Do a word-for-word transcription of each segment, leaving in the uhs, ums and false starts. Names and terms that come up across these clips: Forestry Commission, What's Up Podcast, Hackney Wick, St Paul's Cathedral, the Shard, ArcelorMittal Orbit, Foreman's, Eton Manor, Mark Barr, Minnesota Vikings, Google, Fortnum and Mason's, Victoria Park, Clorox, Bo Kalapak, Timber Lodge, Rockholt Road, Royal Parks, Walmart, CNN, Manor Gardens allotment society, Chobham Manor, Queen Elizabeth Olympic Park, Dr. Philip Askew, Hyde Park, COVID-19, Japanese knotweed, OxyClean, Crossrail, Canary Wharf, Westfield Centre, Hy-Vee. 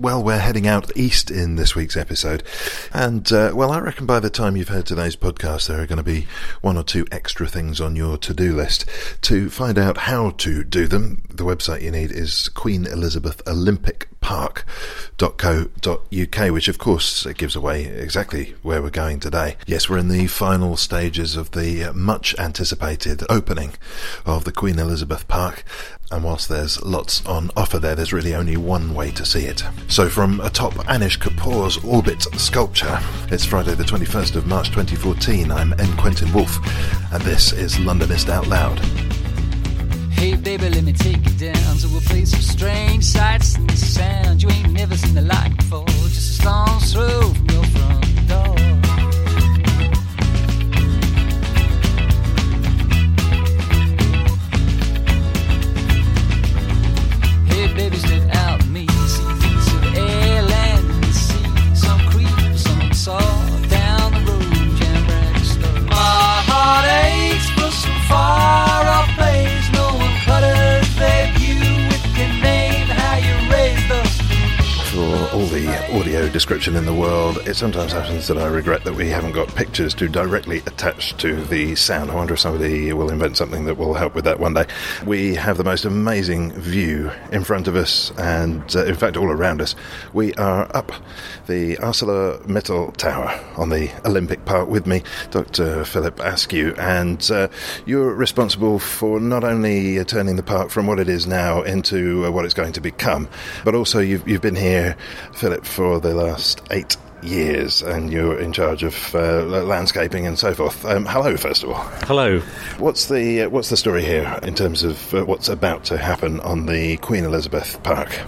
Well, we're heading out east in this week's episode, and uh, well, I reckon by the time you've heard today's podcast, there are going to be one or two extra things on your to-do list. To find out how to do them, the website you need is Queen Elizabeth Olympic Park. .co.uk, which of course gives away exactly where we're going today. Yes, we're in the final stages of the much anticipated opening of the Queen Elizabeth Park, and whilst there's lots on offer there, there's really only one way to see it. So from atop Anish Kapoor's Orbit sculpture, it's Friday the twenty-first of March twenty fourteen. I'm N Quentin Woolf, and this is Londonist Out Loud. Hey baby, let me take you down to a place of strange sights and sound. You ain't never seen the like before, just a stone's throw from your front door. Hey baby, step out with me, see a piece of air, land and sea, some creep, some saw, down the road, jam branch store. My heart aches for some far off place. For all the audio description in the world, it sometimes happens that I regret that we haven't got pictures to directly attach to the sound. I wonder if somebody will invent something that will help with that one day. We have the most amazing view in front of us, and uh, in fact all around us. We are up the ArcelorMittal Tower on the Olympic Park. With me, Doctor Philip Askew, and uh, you're responsible for not only turning the park from what it is now into uh, what it's going to become, but also you've, you've been here, Philip, for the last eight years, and you're in charge of uh, landscaping and so forth. Um, hello, first of all. Hello. What's the uh, what's the story here in terms of uh, what's about to happen on the Queen Elizabeth Park?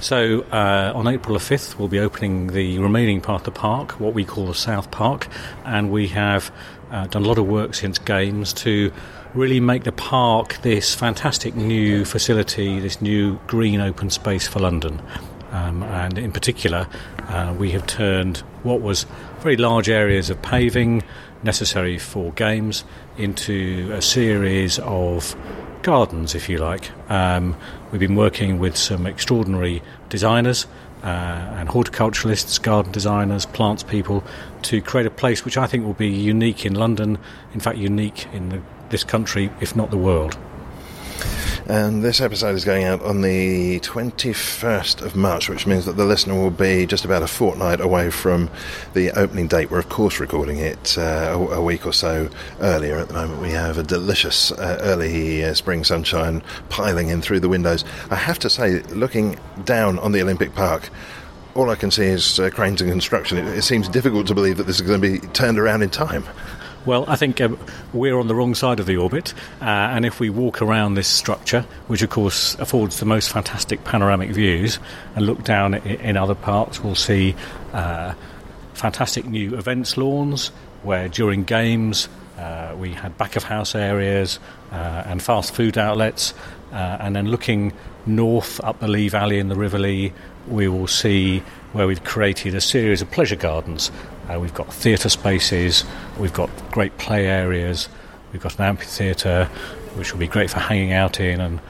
So uh, on April the fifth, we'll be opening the remaining part of the park, what we call the South Park, and we have uh, done a lot of work since Games to really make the park this fantastic new facility, this new green open space for London. Um, and in particular, uh, we have turned what was very large areas of paving necessary for games into a series of gardens, if you like. Um, we've been working with some extraordinary designers uh, and horticulturalists, garden designers, plants people, to create a place which I think will be unique in London, in fact unique in the, this country, if not the world. And this episode is going out on the twenty-first of March, which means that the listener will be just about a fortnight away from the opening date. We're, of course, recording it uh, a week or so earlier. At the moment, we have a delicious uh, early uh, spring sunshine piling in through the windows. I have to say, looking down on the Olympic Park, all I can see is uh, cranes and construction. It, it seems difficult to believe that this is going to be turned around in time. Well, I think um, we're on the wrong side of the orbit, uh, and if we walk around this structure, which of course affords the most fantastic panoramic views, and look down in, in other parts, we'll see uh, fantastic new events lawns, where during games uh, we had back-of-house areas uh, and fast food outlets, uh, and then looking north up the Lee Valley and the River Lee, we will see where we've created a series of pleasure gardens. Uh, we've got theatre spaces, we've got great play areas, we've got an amphitheatre which will be great for hanging out in and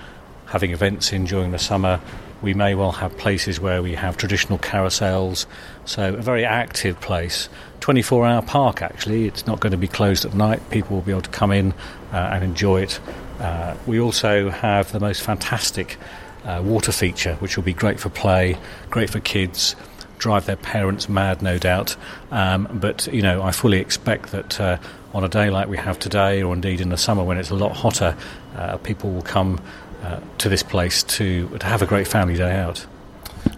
having events in during the summer. We may well have places where we have traditional carousels, so a very active place. twenty-four hour park, actually. It's not going to be closed at night. People will be able to come in uh, and enjoy it. Uh, we also have the most fantastic uh, water feature, which will be great for play, great for kids, drive their parents mad, no doubt. Um, but, you know, I fully expect that uh, on a day like we have today, or indeed in the summer when it's a lot hotter, uh, people will come uh, to this place to, to have a great family day out.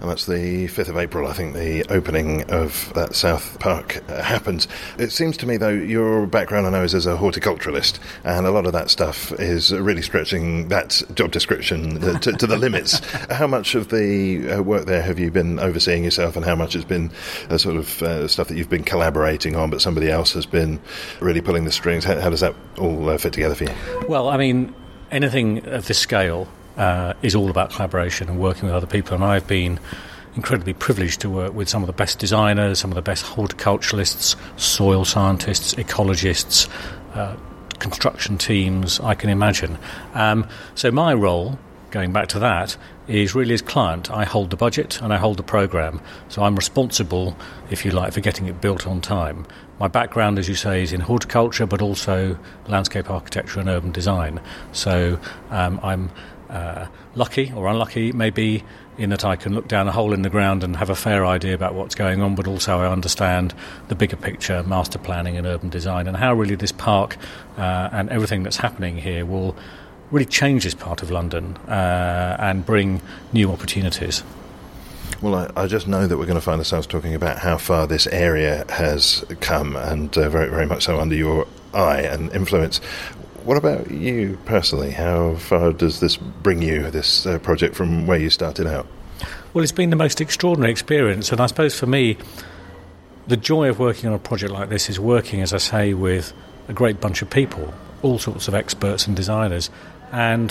And that's the fifth of April, I think, the opening of that South Park uh, happens. It seems to me, though, your background, I know, is as a horticulturalist, and a lot of that stuff is really stretching that job description uh, to, to the limits. How much of the uh, work there have you been overseeing yourself, and how much has been uh, sort of uh, stuff that you've been collaborating on, but somebody else has been really pulling the strings? How, how does that all uh, fit together for you? Well, I mean, anything of this scale Uh, is all about collaboration and working with other people, and I've been incredibly privileged to work with some of the best designers, some of the best horticulturalists, soil scientists, ecologists, uh, construction teams I can imagine. Um, so my role, going back to that, is really as client. I hold the budget and I hold the programme, so I'm responsible, if you like, for getting it built on time. My background, as you say, is in horticulture, but also landscape architecture and urban design. So um, I'm Uh, lucky or unlucky maybe in that I can look down a hole in the ground and have a fair idea about what's going on, but also I understand the bigger picture, master planning and urban design, and how really this park uh, and everything that's happening here will really change this part of London uh, and bring new opportunities. Well, I, I just know that we're going to find ourselves talking about how far this area has come, and uh, very, very much so under your eye and influence. What about you personally? How far does this bring you, this uh, project, from where you started out? Well, it's been the most extraordinary experience, and I suppose for me, the joy of working on a project like this is working, as I say, with a great bunch of people, all sorts of experts and designers. And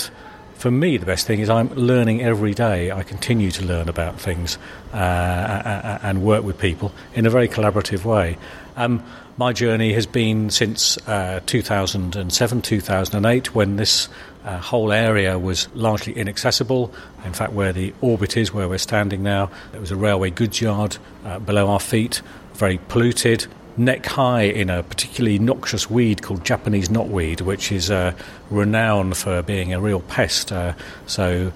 for me, the best thing is I'm learning every day. I continue to learn about things uh, and work with people in a very collaborative way. Um, my journey has been since uh, two thousand seven, two thousand eight, when this uh, whole area was largely inaccessible. In fact, where the Orbit is, where we're standing now, there was a railway goods yard uh, below our feet, very polluted, neck-high in a particularly noxious weed called Japanese knotweed, which is uh, renowned for being a real pest. Uh, so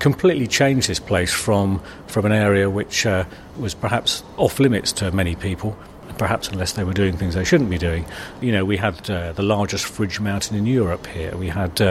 completely changed this place from, from an area which uh, was perhaps off-limits to many people, perhaps unless they were doing things they shouldn't be doing. You know, we had uh, the largest fridge mountain in Europe here. We had uh,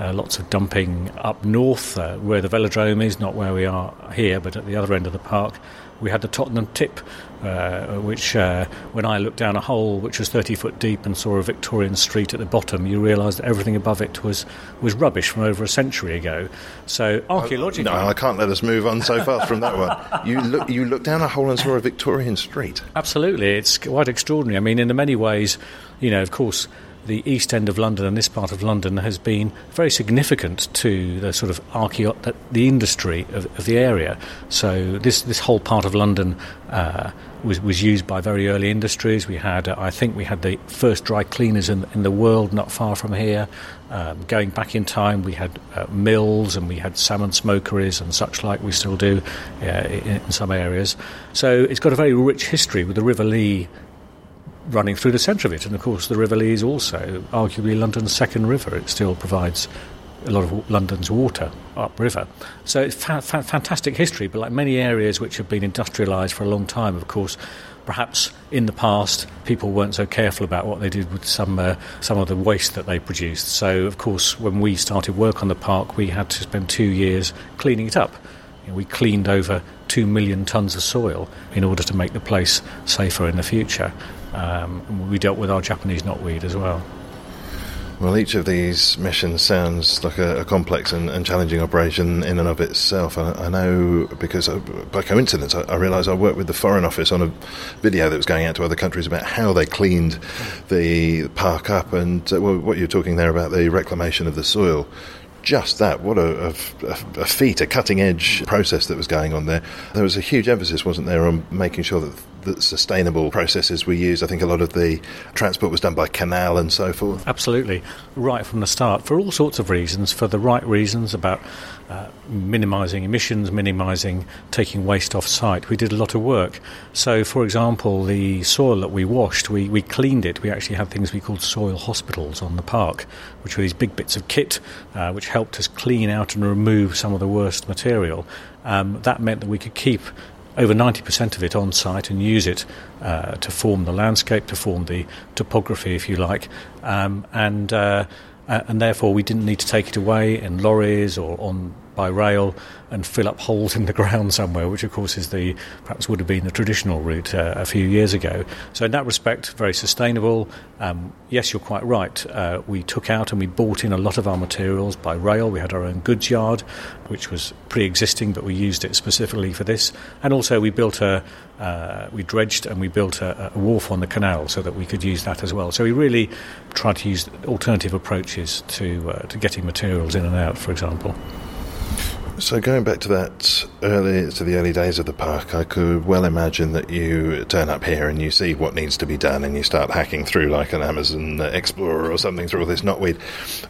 uh, lots of dumping up north uh, where the velodrome is, not where we are here, but at the other end of the park. We had the Tottenham Tip, uh, which uh, when I looked down a hole which was thirty foot deep and saw a Victorian street at the bottom, you realise that everything above it was, was rubbish from over a century ago. So archaeologically... No, I can't let us move on so fast from that one. You look, you look down a hole and saw a Victorian street. Absolutely. It's quite extraordinary. I mean, in many ways, you know, of course, the east end of London and this part of London has been very significant to the sort of archaeo- the industry of, of the area. So this this whole part of London uh, was was used by very early industries. We had, uh, I think, we had the first dry cleaners in, in the world not far from here. Um, going back in time, we had uh, mills and we had salmon smokeries and such like. We still do uh, in, in some areas. So it's got a very rich history with the River Lee running through the centre of it, and of course the River Lee is also arguably London's second river. It still provides a lot of London's water upriver. So it's fa- fa- fantastic history, but like many areas which have been industrialised for a long time, of course, perhaps in the past people weren't so careful about what they did with some uh, some of the waste that they produced. So of course when we started work on the park, we had to spend two years cleaning it up. You know, we cleaned over two million tonnes of soil in order to make the place safer in the future. Um, we dealt with our Japanese knotweed as well. Well, each of these missions sounds like a, a complex and, and challenging operation in and of itself. I, I know because I, by coincidence I, I realised I worked with the Foreign Office on a video that was going out to other countries about how they cleaned the park up, and uh, well, what you're talking there about the reclamation of the soil. Just that, what a, a, a feat, a cutting-edge process that was going on there. There was a huge emphasis, wasn't there, on making sure that, that sustainable processes were used. I think a lot of the transport was done by canal and so forth. Absolutely, right from the start, for all sorts of reasons, for the right reasons about uh, minimising emissions, minimising taking waste off-site. We did a lot of work. So, for example, the soil that we washed, we, we cleaned it. We actually had things we called soil hospitals on the park, which were these big bits of kit, uh, which helped us clean out and remove some of the worst material. Um, that meant that we could keep over ninety percent of it on site and use it uh, to form the landscape, to form the topography, if you like, um, and uh, and therefore we didn't need to take it away in lorries or on by rail and fill up holes in the ground somewhere, which of course is the perhaps would have been the traditional route uh, a few years ago. So in that respect, very sustainable. Um, yes, you're quite right. Uh, we took out and we bought in a lot of our materials by rail. We had our own goods yard, which was pre-existing, but we used it specifically for this. And also we built a, uh, we dredged and we built a, a wharf on the canal so that we could use that as well. So we really tried to use alternative approaches to uh, to getting materials in and out, for example. So going back to that early to the early days of the park, I could well imagine that you turn up here and you see what needs to be done and you start hacking through like an Amazon explorer or something through all this knotweed.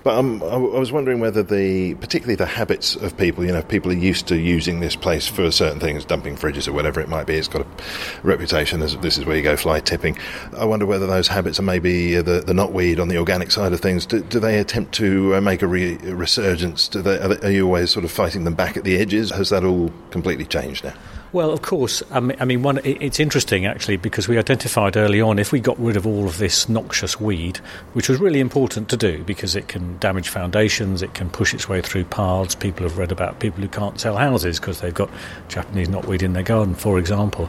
But um, I, I was wondering whether the, particularly the habits of people, you know, if people are used to using this place for certain things, dumping fridges or whatever it might be, it's got a reputation as this is where you go fly tipping. I wonder whether those habits are maybe the, the knotweed on the organic side of things. Do, do they attempt to make a re- resurgence? Do they, are, they, are you always sort of fighting them back at the edges? Has that all completely changed now? Well, of course. I mean, I mean one, it's interesting, actually, because we identified early on if we got rid of all of this noxious weed, which was really important to do because it can damage foundations, it can push its way through paths. People have read about people who can't sell houses because they've got Japanese knotweed in their garden, for example.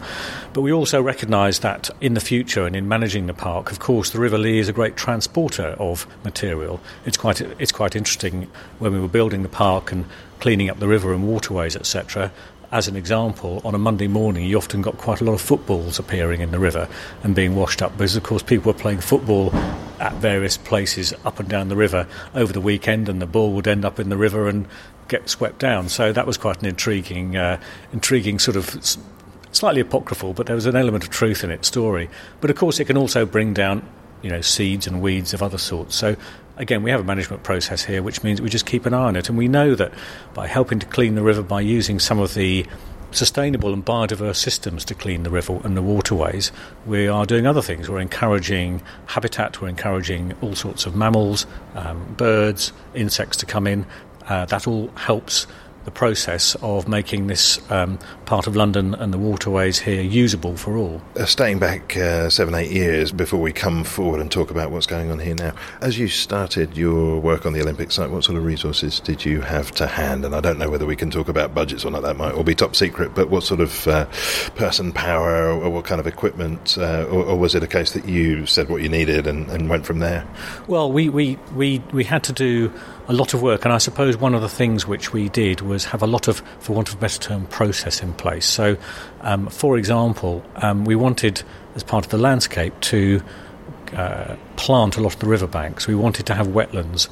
But we also recognise that in the future and in managing the park, of course, the River Lee is a great transporter of material. It's quite, it's quite interesting when we were building the park and cleaning up the river and waterways, et cetera. As an example, on a Monday morning, you often got quite a lot of footballs appearing in the river and being washed up because, of course, people were playing football at various places up and down the river over the weekend, and the ball would end up in the river and get swept down. So that was quite an intriguing, uh, intriguing sort of slightly apocryphal, but there was an element of truth in its story. But, of course, it can also bring down, you know, seeds and weeds of other sorts. So, again, we have a management process here, which means we just keep an eye on it. And we know that by helping to clean the river, by using some of the sustainable and biodiverse systems to clean the river and the waterways, we are doing other things. We're encouraging habitat, we're encouraging all sorts of mammals, um, birds, insects to come in. Uh, that all helps the process of making this um, part of London and the waterways here usable for all. Uh, staying back uh, seven, eight years before we come forward and talk about what's going on here now, as you started your work on the Olympic site, what sort of resources did you have to hand? And I don't know whether we can talk about budgets or not, that might all be top secret, but what sort of uh, person power or what kind of equipment, uh, or, or was it a case that you said what you needed and, and went from there? Well, we, we, we, we had to do a lot of work, and I suppose one of the things which we did was have a lot of, for want of a better term, process in place. So, um, for example, um, we wanted, as part of the landscape, to uh, plant a lot of the riverbanks. We wanted to have wetlands,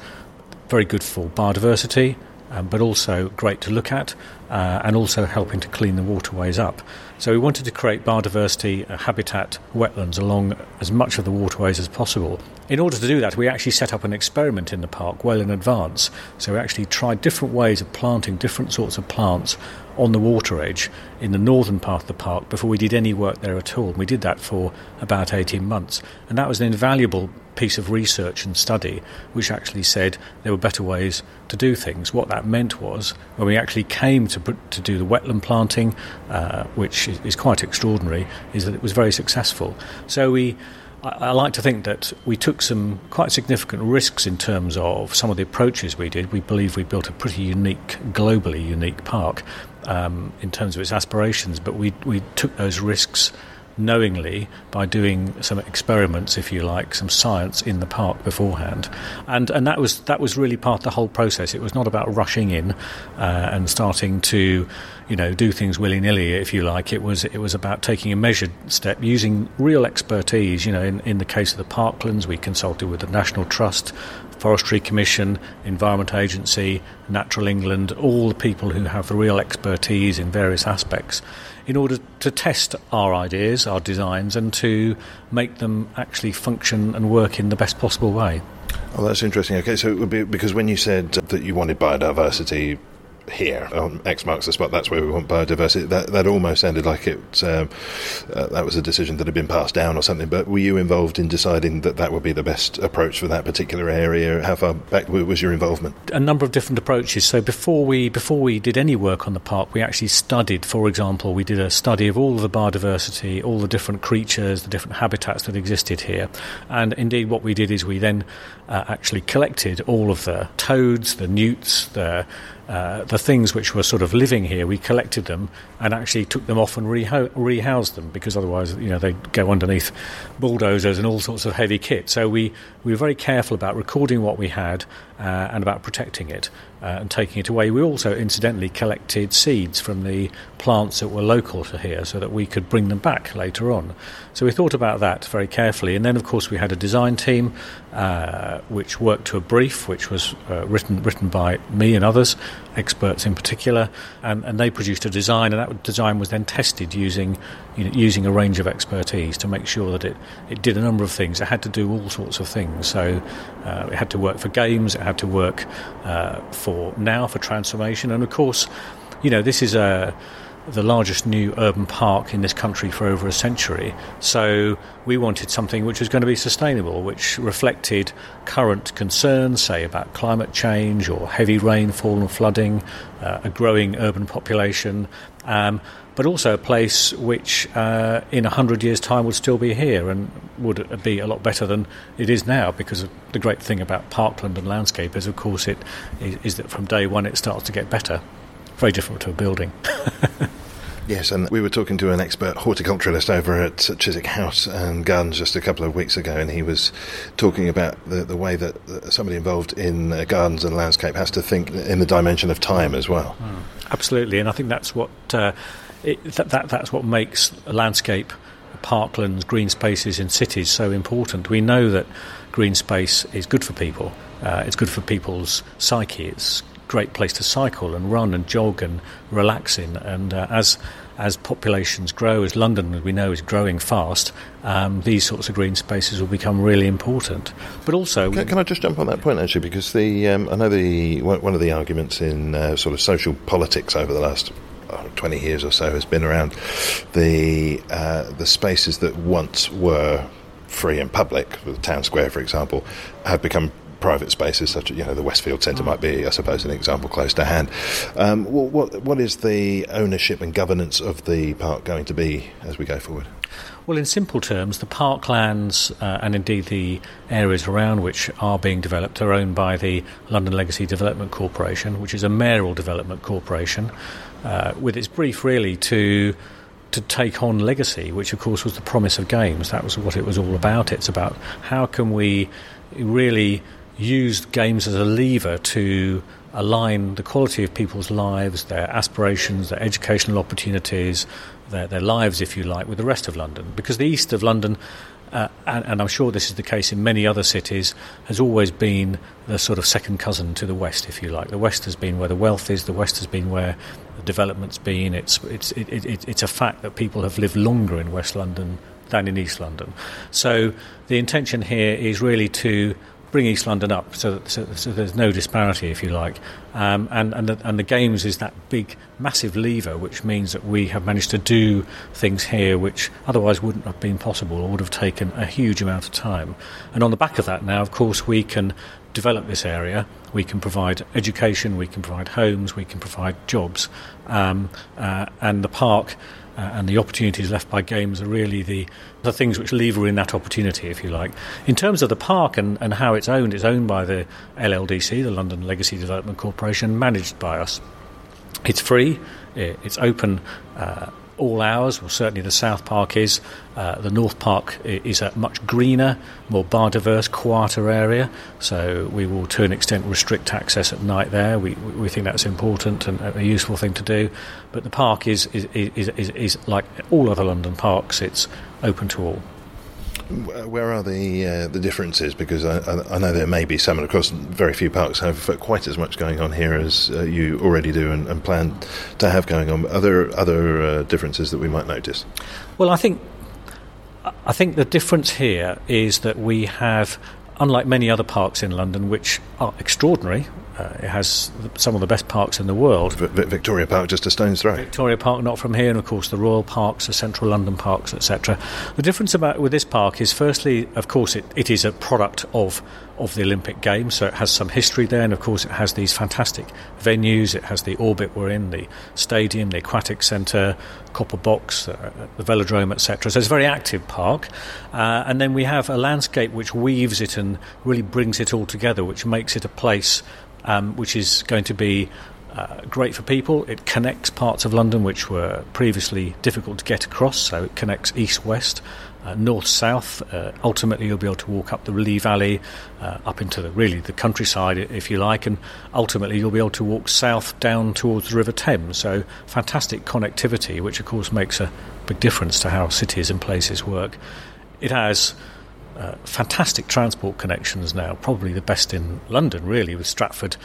very good for biodiversity, um, but also great to look at, uh, and also helping to clean the waterways up. So we wanted to create biodiversity, uh, habitat, wetlands along as much of the waterways as possible. In order to do that, we actually set up an experiment in the park well in advance. So we actually tried different ways of planting different sorts of plants on the water edge in the northern part of the park before we did any work there at all. And we did that for about eighteen months. And that was an invaluable piece of research and study, which actually said there were better ways to do things. What that meant was when we actually came to, to do the wetland planting, uh, which is, is quite extraordinary, is that it was very successful. So we... I like to think that we took some quite significant risks in terms of some of the approaches we did. We believe we built a pretty unique, globally unique park um, in terms of its aspirations, but we, we took those risks knowingly by doing some experiments, if you like, some science in the park beforehand, and and that was that was really part of the whole process. It was not about rushing in uh, and starting to, you know, do things willy-nilly, if you like. It was it was about taking a measured step, using real expertise. You know, in, in the case of the parklands, we consulted with the National Trust, Forestry Commission, Environment Agency, Natural England, all the people who have the real expertise in various aspects, in order to test our ideas, our designs, and to make them actually function and work in the best possible way. Oh, that's interesting. Okay, so it would be because when you said that you wanted biodiversity here on X marks the spot, that's where we want biodiversity. That that almost sounded like it um, uh, that was a decision that had been passed down or something. But were you involved in deciding that that would be the best approach for that particular area? How far back was your involvement? A number of different approaches. So before we before we did any work on the park, we actually studied, for example, we did a study of all of the biodiversity, all the different creatures, the different habitats that existed here. And indeed what we did is we then uh, actually collected all of the toads, the newts, the Uh, the things which were sort of living here. We collected them and actually took them off and reho- rehoused them, because otherwise, you know, they'd go underneath bulldozers and all sorts of heavy kit. So we, we were very careful about recording what we had uh, and about protecting it uh, and taking it away. We also incidentally collected seeds from the plants that were local to here so that we could bring them back later on. So we thought about that very carefully. And then, of course, we had a design team uh, which worked to a brief, which was uh, written written by me and others, experts in particular, and, and they produced a design, and that design was then tested using you know, using a range of expertise to make sure that it, it did a number of things. It had to do all sorts of things. So uh, it had to work for games, it had to work uh, for now, for transformation, and of course, you know, this is a... the largest new urban park in this country for over a century. So we wanted something which was going to be sustainable, which reflected current concerns, say, about climate change or heavy rainfall and flooding, uh, a growing urban population, um, but also a place which uh, in one hundred years' time would still be here and would be a lot better than it is now, because the great thing about parkland and landscape is, of course, it is that from day one it starts to get better. Very different to a building. Yes, and we were talking to an expert horticulturalist over at Chiswick House and Gardens just a couple of weeks ago, and he was talking about the, the way that somebody involved in gardens and landscape has to think in the dimension of time as well. Mm, absolutely, and I think that's what uh, it, that, that that's what makes a landscape, parklands, green spaces in cities so important. We know that green space is good for people. Uh, it's good for people's psyche. It's great place to cycle and run and jog and relax in, and uh, as as populations grow, as London, as we know, is growing fast, um, these sorts of green spaces will become really important. But also, can, can I just jump on that point actually, because the um, I know the one of the arguments in uh, sort of social politics over the last twenty years or so has been around the uh, the spaces that once were free and public, the town square for example, have become private spaces, such as, you know, the Westfield Centre might be, I suppose, an example close to hand. Um, what what is the ownership and governance of the park going to be as we go forward? Well, in simple terms, the parklands uh, and indeed the areas around which are being developed are owned by the London Legacy Development Corporation, which is a mayoral development corporation, uh, with its brief really to to take on legacy, which of course was the promise of games. That was what it was all about. It's about how can we really used games as a lever to align the quality of people's lives, their aspirations, their educational opportunities, their, their lives, if you like, with the rest of London. Because the east of London, uh, and, and I'm sure this is the case in many other cities, has always been the sort of second cousin to the west, if you like. The west has been where the wealth is, the west has been where the development's been. It's, it's, it, it, it's a fact that people have lived longer in West London than in East London. So the intention here is really to bring East London up so that so, so there's no disparity, if you like, um, and and the, and the games is that big massive lever, which means that we have managed to do things here which otherwise wouldn't have been possible or would have taken a huge amount of time. And on the back of that now, of course, we can develop this area, we can provide education, we can provide homes, we can provide jobs, um, uh, and the park Uh, and the opportunities left by games are really the, the things which lever in that opportunity, if you like. In terms of the park and, and how it's owned, it's owned by the L L D C, the London Legacy Development Corporation, managed by us. It's free, it's open uh, all hours, well, certainly the South Park is. Uh, the North Park is a much greener, more biodiverse, quieter area, so we will to an extent restrict access at night there. We we think that's important and a useful thing to do. But the park is is is, is, is like all other London parks, it's open to all. Where are the uh, the differences? Because I, I know there may be some, and of course very few parks have quite as much going on here as uh, you already do and, and plan to have going on. Are there other uh, differences that we might notice? Well, I think I think the difference here is that we have, unlike many other parks in London, which are extraordinary, Uh, it has some of the best parks in the world. V- Victoria Park, just a stone's throw. Victoria Park, not from here, and of course the Royal Parks, the Central London Parks, et cetera. The difference about with this park is, firstly, of course, it, it is a product of of the Olympic Games, so it has some history there, and of course it has these fantastic venues. It has the Orbit we're in, the stadium, the Aquatic Centre, Copper Box, uh, the Velodrome, et cetera. So it's a very active park. Uh, and then we have a landscape which weaves it and really brings it all together, which makes it a place um, which is going to be Uh, great for people. It connects parts of London which were previously difficult to get across, so it connects east-west, uh, north-south. Uh, ultimately, you'll be able to walk up the Lee Valley, uh, up into the, really the countryside, if you like, and ultimately you'll be able to walk south down towards the River Thames. So fantastic connectivity, which of course makes a big difference to how cities and places work. It has uh, fantastic transport connections now, probably the best in London, really, with Stratford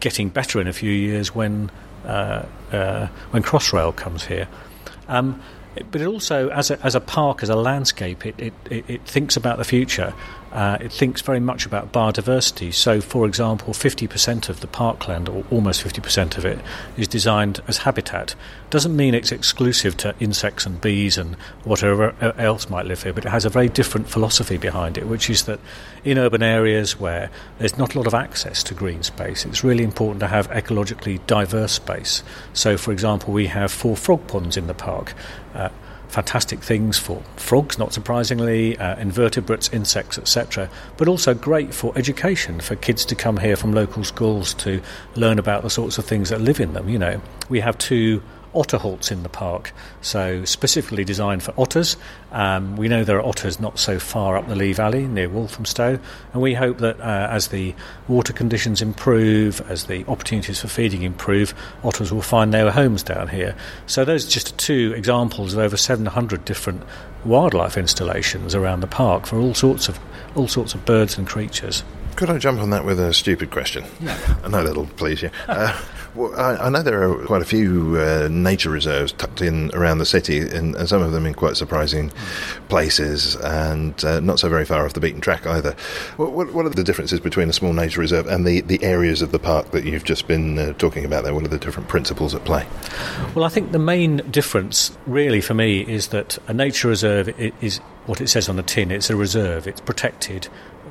getting better in a few years when uh, uh, when Crossrail comes here. Um, but it also, as a, as a park, as a landscape, it, it, it thinks about the future. Uh, it thinks very much about biodiversity. So, for example, fifty percent of the parkland, or almost fifty percent of it, is designed as habitat. Doesn't mean it's exclusive to insects and bees and whatever else might live here, but it has a very different philosophy behind it, which is that in urban areas where there's not a lot of access to green space, it's really important to have ecologically diverse space. So, for example, we have four frog ponds in the park. Uh, fantastic things for frogs, not surprisingly, uh, invertebrates, insects, et cetera, but also great for education, for kids to come here from local schools to learn about the sorts of things that live in them. You know, we have two otter halts in the park, so specifically designed for otters. Um, we know there are otters not so far up the Lee Valley, near Walthamstow, and we hope that uh, as the water conditions improve, as the opportunities for feeding improve, otters will find their homes down here. So those are just two examples of over seven hundred different wildlife installations around the park for all sorts of all sorts of birds and creatures. Could I jump on that with a stupid question? No. No, that'll please you. Uh, well, I, I know there are quite a few uh, nature reserves tucked in around the city, and, and some of them in quite surprising places, and uh, not so very far off the beaten track either. What, what, what are the differences between a small nature reserve and the, the areas of the park that you've just been uh, talking about there? What are the different principles at play? Well, I think the main difference, really, for me, is that a nature reserve is what it says on the tin. It's a reserve. It's protected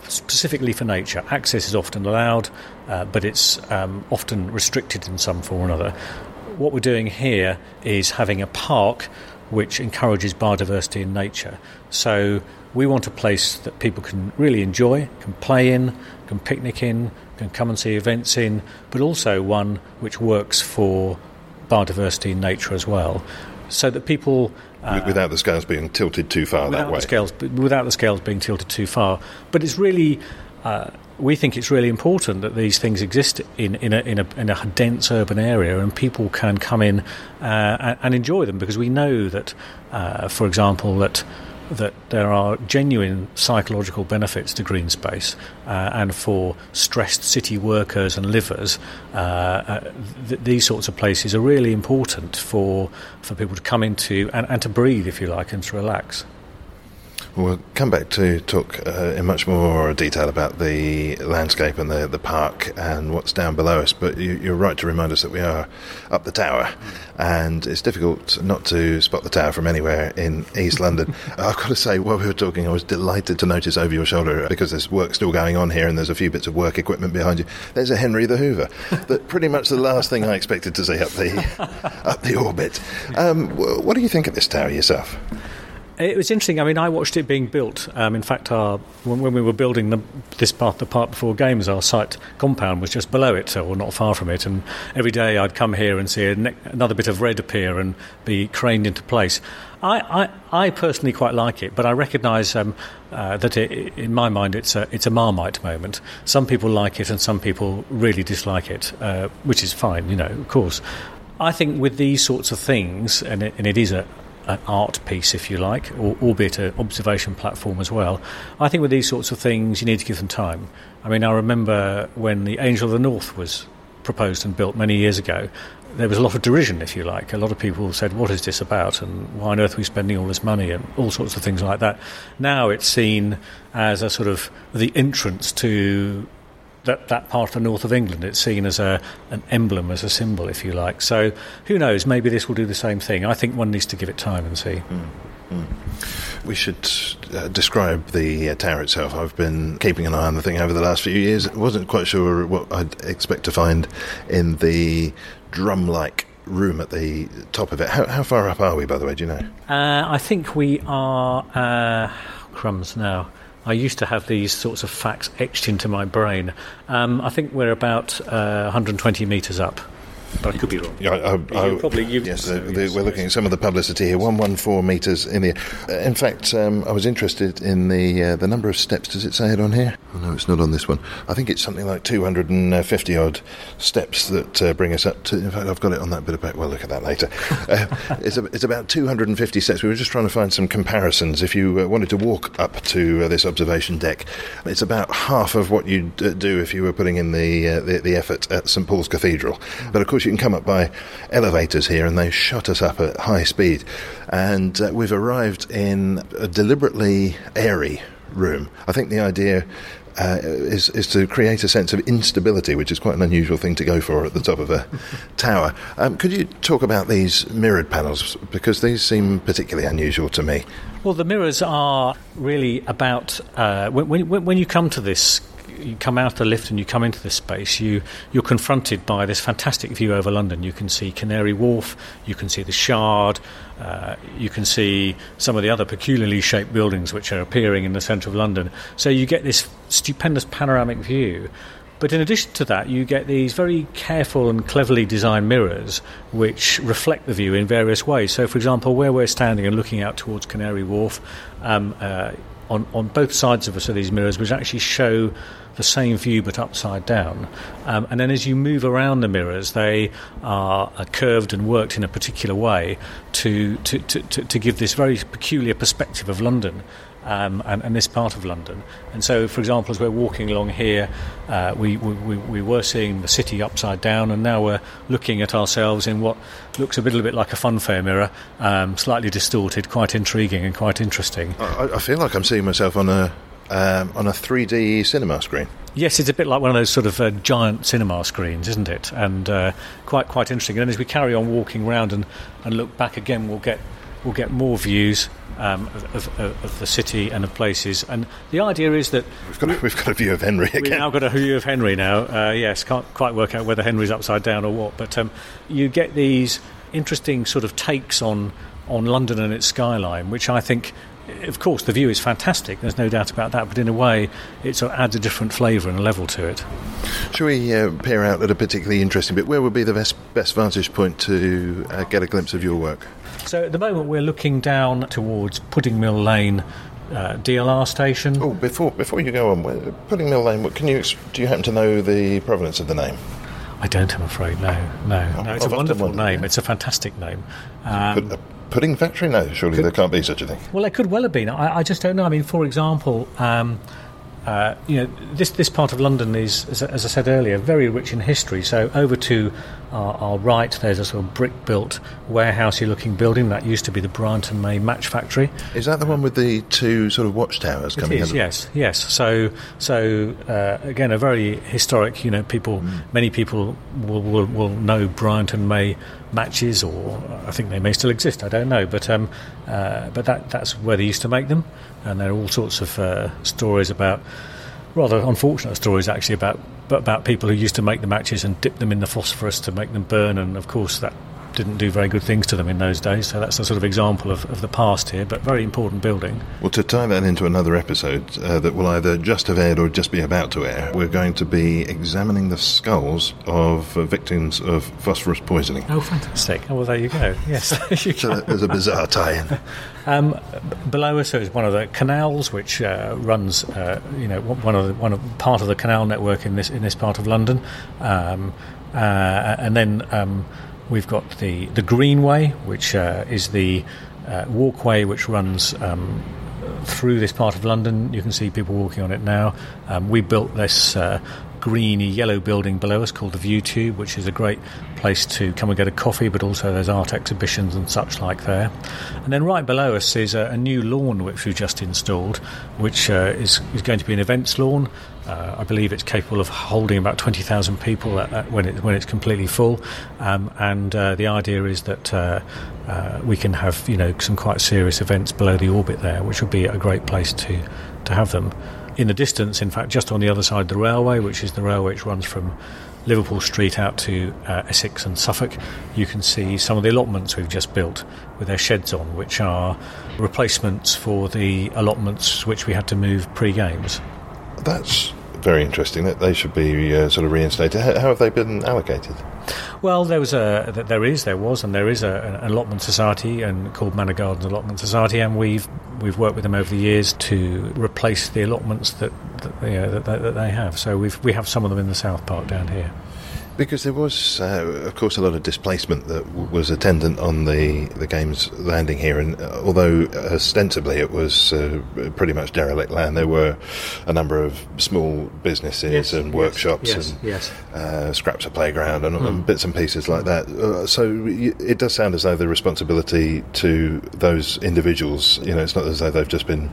specifically for nature. Access is often allowed, uh, but it's um, often restricted in some form or another. What we're doing here is having a park which encourages biodiversity in nature. So we want a place that people can really enjoy, can play in, can picnic in, can come and see events in, but also one which works for biodiversity in nature as well, so that people... Uh, without the scales being tilted too far that way. The scales, without the scales being tilted too far. But it's really, uh, we think it's really important that these things exist in, in, a, in, a, in a dense urban area, and people can come in uh, and enjoy them, because we know that, uh, for example, that that there are genuine psychological benefits to green space, uh, and for stressed city workers and livers, uh, uh, th- these sorts of places are really important for for people to come into and, and to breathe, if you like, and to relax. We'll come back to talk uh, in much more detail about the landscape and the, the park and what's down below us, but you, you're right to remind us that we are up the tower, and it's difficult not to spot the tower from anywhere in East London. I've got to say, while we were talking, I was delighted to notice over your shoulder, because there's work still going on here and there's a few bits of work equipment behind you, there's a Henry the Hoover. That's pretty much the last thing I expected to see up the, up the orbit. Um, what do you think of this tower yourself? It was interesting. I mean, I watched it being built. Um, in fact, our when, when we were building the, this part, the park before games, our site compound was just below it, or not far from it. And every day I'd come here and see a ne- another bit of red appear and be craned into place. I, I, I personally quite like it, but I recognise um, uh, that it, in my mind it's a, it's a Marmite moment. Some people like it and some people really dislike it, uh, which is fine, you know, of course. I think with these sorts of things, and it, and it is a an art piece, if you like, or albeit an observation platform as well. I think with these sorts of things, you need to give them time. I mean, I remember when the Angel of the North was proposed and built many years ago, there was a lot of derision, if you like. A lot of people said, what is this about, and why on earth are we spending all this money, and all sorts of things like that. Now it's seen as a sort of the entrance to that, that part of the north of England. It's seen as a an emblem, as a symbol, if you like. So who knows, maybe this will do the same thing. I think one needs to give it time and see. Mm. We should uh, describe the uh, tower itself. I've been keeping an eye on the thing over the last few years. I wasn't quite sure what I'd expect to find in the drum-like room at the top of it. How, how far up are we, by the way, do you know? Uh, I think we are... Uh, crumbs now. I used to have these sorts of facts etched into my brain. Um, I think we're about uh, one hundred twenty metres up. But I could be wrong. Yeah, I, I, you probably, you yes, the, the, we're looking at some of the publicity here. one hundred fourteen metres in the air. In fact, um, I was interested in the uh, the number of steps. Does it say it on here? Oh, no, it's not on this one. I think it's something like two hundred fifty odd steps that uh, bring us up to. In fact, I've got it on that bit of paper. We'll look at that later. uh, it's, a, it's about two hundred fifty steps. We were just trying to find some comparisons. If you uh, wanted to walk up to uh, this observation deck, it's about half of what you'd uh, do if you were putting in the, uh, the the effort at St Paul's Cathedral. But of course, you can come up by elevators here, and they shot us up at high speed, and uh, we've arrived in a deliberately airy room. I think the idea uh, is, is to create a sense of instability, which is quite an unusual thing to go for at the top of a tower. Um, could you talk about these mirrored panels, because these seem particularly unusual to me? Well, the mirrors are really about uh, when, when, when you come to this you come out of the lift and you come into this space, you, you're confronted by this fantastic view over London. You can see Canary Wharf, you can see the Shard, uh, you can see some of the other peculiarly shaped buildings which are appearing in the centre of London. So you get this stupendous panoramic view. But in addition to that, you get these very careful and cleverly designed mirrors which reflect the view in various ways. So, for example, where we're standing and looking out towards Canary Wharf, um, uh, on, on both sides of us are these mirrors which actually show the same view but upside down, um, and then as you move around the mirrors, they are uh, curved and worked in a particular way to to, to, to to give this very peculiar perspective of London, um, and, and this part of London. And so, for example, as we're walking along here, uh, we, we we were seeing the city upside down, and now we're looking at ourselves in what looks a little bit like a funfair mirror, um, slightly distorted, quite intriguing and quite interesting. I, I feel like I'm seeing myself on a Um, on a three D cinema screen. Yes, it's a bit like one of those sort of uh, giant cinema screens, isn't it? And uh, quite quite interesting. And then as we carry on walking round and, and look back again, we'll get we'll get more views um, of, of, of the city and of places. And the idea is that we've got a, we've got a view of Henry again. We've now got a view of Henry now. Uh, yes, can't quite work out whether Henry's upside down or what, but um, you get these interesting sort of takes on on London and its skyline, which I think. Of course, the view is fantastic, there's no doubt about that, but in a way, it sort of adds a different flavour and level to it. Shall we uh, peer out at a particularly interesting bit? Where would be the best, best vantage point to uh, get a glimpse of your work? So at the moment, we're looking down towards Pudding Mill Lane, Uh, D L R station. Oh, before before you go on, Pudding Mill Lane, can you do you happen to know the provenance of the name? I don't, I'm afraid, no. No, no it's I've a wonderful wondered, name, yeah. It's a fantastic name. Um, Put, uh, Pudding factory? No, surely could, there can't be such a thing. Well, there could well have been. I, I just don't know. I mean, for example, um, uh, you know, this this part of London is, as, as I said earlier, very rich in history. So over to our, our right, there's a sort of brick-built, warehousey-looking building that used to be the Bryant and May match factory. Is that the one with the two sort of watchtowers coming? It is, yes, yes. So, so uh, again, a very historic. You know, people, mm. many people will, will will know Bryant and May matches, or I think they may still exist, I don't know, but um, uh, but that that's where they used to make them, and there are all sorts of uh, stories about, rather unfortunate stories actually, about about people who used to make the matches and dip them in the phosphorus to make them burn, and of course that didn't do very good things to them in those days. So that's a sort of example of, of the past here, but very important building. Well, to tie that into another episode uh, that will either just have aired or just be about to air, we're going to be examining the skulls of uh, victims of phosphorus poisoning. Oh, fantastic. Oh, well, there you go. Yes. So there's a bizarre tie-in. Um, below us is one of the canals which uh, runs, uh, you know, one of the, one of, part of the canal network in this in this part of London, um, uh, and then. Um, We've got the, the Greenway, which uh, is the uh, walkway which runs um, through this part of London. You can see people walking on it now. Um, we built this uh, greeny yellow building below us called the View Tube, which is a great place to come and get a coffee, but also there's art exhibitions and such like there. And then right below us is a, a new lawn which we've just installed, which uh, is, is going to be an events lawn. Uh, I believe it's capable of holding about twenty thousand people at, at, when, it, when it's completely full, um, and uh, the idea is that uh, uh, we can have, you know, some quite serious events below the orbit there, which would be a great place to, to have them. In the distance, in fact, just on the other side of the railway, which is the railway which runs from Liverpool Street out to uh, Essex and Suffolk, you can see some of the allotments we've just built with their sheds on, which are replacements for the allotments which we had to move pre-games. That's very interesting. That they should be uh, sort of reinstated. How, how have they been allocated? Well, there was a, there is, there was, and there is a, an allotment society and called Manor Gardens Allotment Society, and we've we've worked with them over the years to replace the allotments that that, you know, that, that they have. So we've we have some of them in the South Park down here. Because there was, uh, of course, a lot of displacement that w- was attendant on the, the games landing here, and uh, although ostensibly it was uh, pretty much derelict land, there were a number of small businesses yes, and workshops yes, and yes, yes. Uh, scraps of playground and, mm. and bits and pieces like that. Uh, so y- it does sound as though the responsibility to those individuals, you know, it's not as though they've just been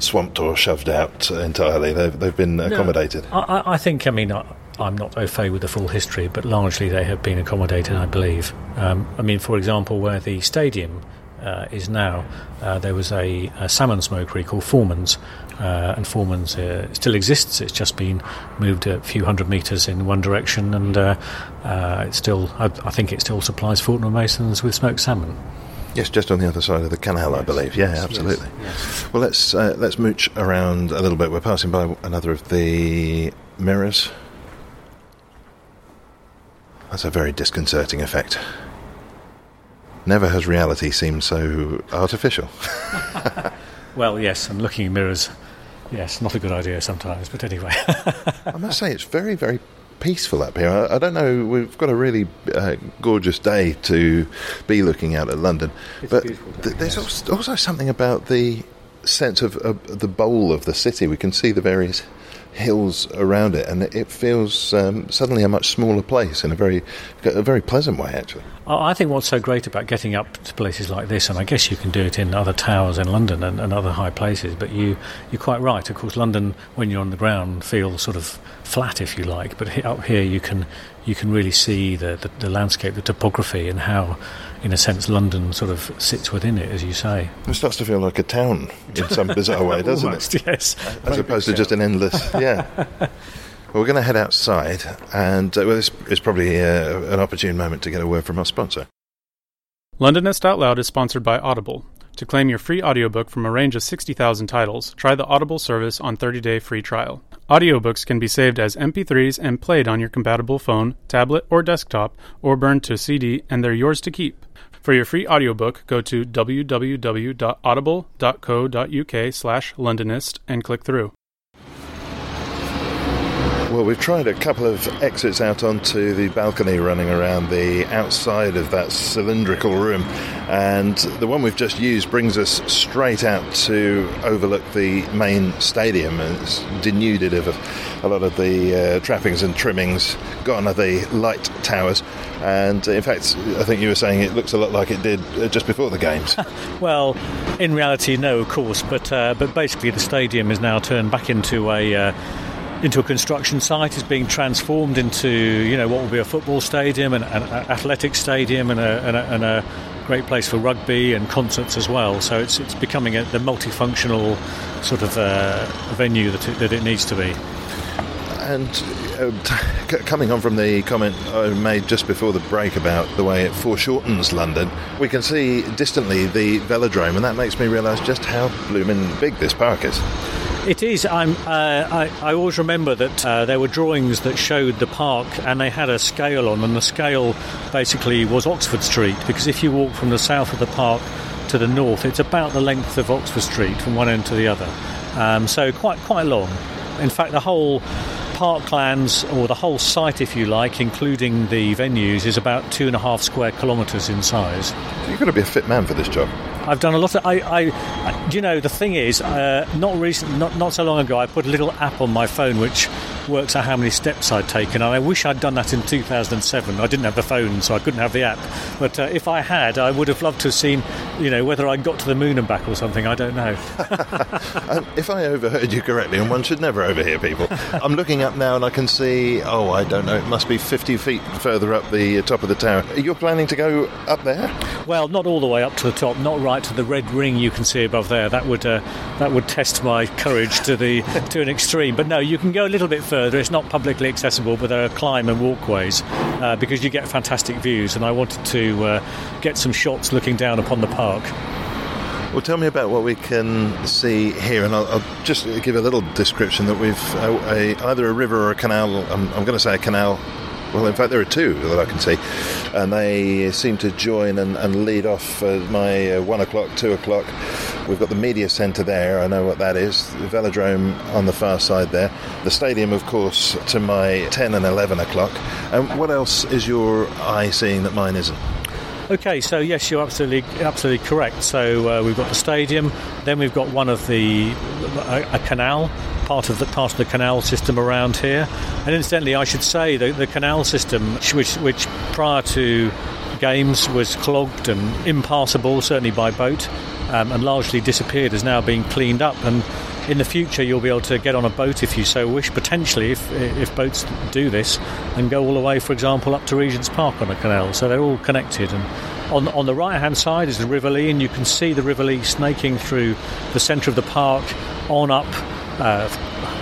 swamped or shoved out entirely. They've, they've been accommodated. No, I, I think, I mean... I, I'm not au fait with the full history, but largely they have been accommodated, I believe. Um, I mean, for example, where the stadium uh, is now, uh, there was a, a salmon smokery called Foreman's, uh, and Foreman's uh, still exists. It's just been moved a few hundred metres in one direction, and uh, uh, it's still, I, I think it still supplies Fortnum and Mason's with smoked salmon. Yes, just on the other side of the canal, yes, I believe. Yeah, yes, absolutely. Yes, yes. Well, let's uh, let's mooch around a little bit. We're passing by another of the mirrors. That's a very disconcerting effect. Never has reality seemed so artificial. Well, yes, and looking in mirrors, yes, not a good idea sometimes, but anyway. I must say, it's very, very peaceful up here. I, I don't know, we've got a really uh, gorgeous day to be looking out at London. It's but a beautiful day, th- there's yes. also something about the sense of uh, the bowl of the city. We can see the various hills around it, and it feels um, suddenly a much smaller place in a very a very pleasant way, actually. I think what's so great about getting up to places like this, and I guess you can do it in other towers in London and, and other high places, but you, you're quite right. Of course, London, when you're on the ground, feels sort of flat, if you like, but up here you can you can really see the, the, the landscape, the topography, and how, in a sense, London sort of sits within it, as you say. It starts to feel like a town in some bizarre way, doesn't Almost, it? Yes. As Very opposed to just an endless... Yeah. Well, we're going to head outside, and uh, well, this is probably uh, an opportune moment to get a word from our sponsor. Londonist Out Loud is sponsored by Audible. To claim your free audiobook from a range of sixty thousand titles, try the Audible service on thirty-day free trial. Audiobooks can be saved as M P threes and played on your compatible phone, tablet, or desktop, or burned to C D, and they're yours to keep. For your free audiobook, go to w w w dot audible dot co dot u k slash Londonist and click through. Well, we've tried a couple of exits out onto the balcony running around the outside of that cylindrical room, and the one we've just used brings us straight out to overlook the main stadium, and it's denuded of a lot of the uh, trappings and trimmings. Gone are the light towers, and in fact, I think you were saying it looks a lot like it did just before the games. Well, in reality, no, of course, but uh, but basically the stadium is now turned back into a... Uh, into a construction site, is being transformed into, you know, what will be a football stadium and an athletic stadium and a, and, a, and a great place for rugby and concerts as well. So it's it's becoming a, the multifunctional sort of uh, venue that it, that it needs to be. And uh, t- coming on from the comment I made just before the break about the way it foreshortens London, we can see distantly the velodrome, and that makes me realise just how blooming big this park is. It is. I'm, uh, I, I always remember that uh, there were drawings that showed the park, and they had a scale on, and the scale basically was Oxford Street, because if you walk from the south of the park to the north, it's about the length of Oxford Street from one end to the other. Um, so quite quite long. In fact, the whole parklands, or the whole site, if you like, including the venues, is about two and a half square kilometres in size. You've got to be a fit man for this job. I've done a lot of... I, I, you know, the thing is, uh, not recent, not not so long ago, I put a little app on my phone which works out how many steps I'd taken, and I wish I'd done that in two thousand seven. I didn't have the phone, so I couldn't have the app. But uh, if I had, I would have loved to have seen, you know, whether I got to the moon and back or something. I don't know. um, if I overheard you correctly, and one should never overhear people, I'm looking up now and I can see, oh, I don't know, it must be fifty feet further up the top of the tower. Are you planning to go up there? Well, not all the way up to the top, not right to the red ring you can see above there. That would uh, that would test my courage to the to an extreme. But no, you can go a little bit further. It's not publicly accessible, but there are climb and walkways uh, because you get fantastic views, and I wanted to uh, get some shots looking down upon the park. Well, tell me about what we can see here, and I'll, I'll just give a little description that we've uh, a, either a river or a canal. I'm, I'm going to say a canal. Well, in fact, there are two that I can see, and they seem to join and, and lead off uh, my uh, one o'clock, two o'clock. We've got the media centre there, I know what that is, the velodrome on the far side there, the stadium, of course, to my ten and eleven o'clock. And what else is your eye seeing that mine isn't? Okay, so yes, you're absolutely absolutely correct. So uh, we've got the stadium, then we've got one of the a, a canal, part of the part of the canal system around here, and incidentally, I should say the, the canal system, which which prior to games was clogged and impassable, certainly by boat, um, and largely disappeared, is now being cleaned up. And in the future, you'll be able to get on a boat if you so wish, potentially, if if boats do this, and go all the way, for example, up to Regent's Park on a canal. So they're all connected. And on on the right-hand side is the River Lee, and you can see the River Lee snaking through the centre of the park, on up uh,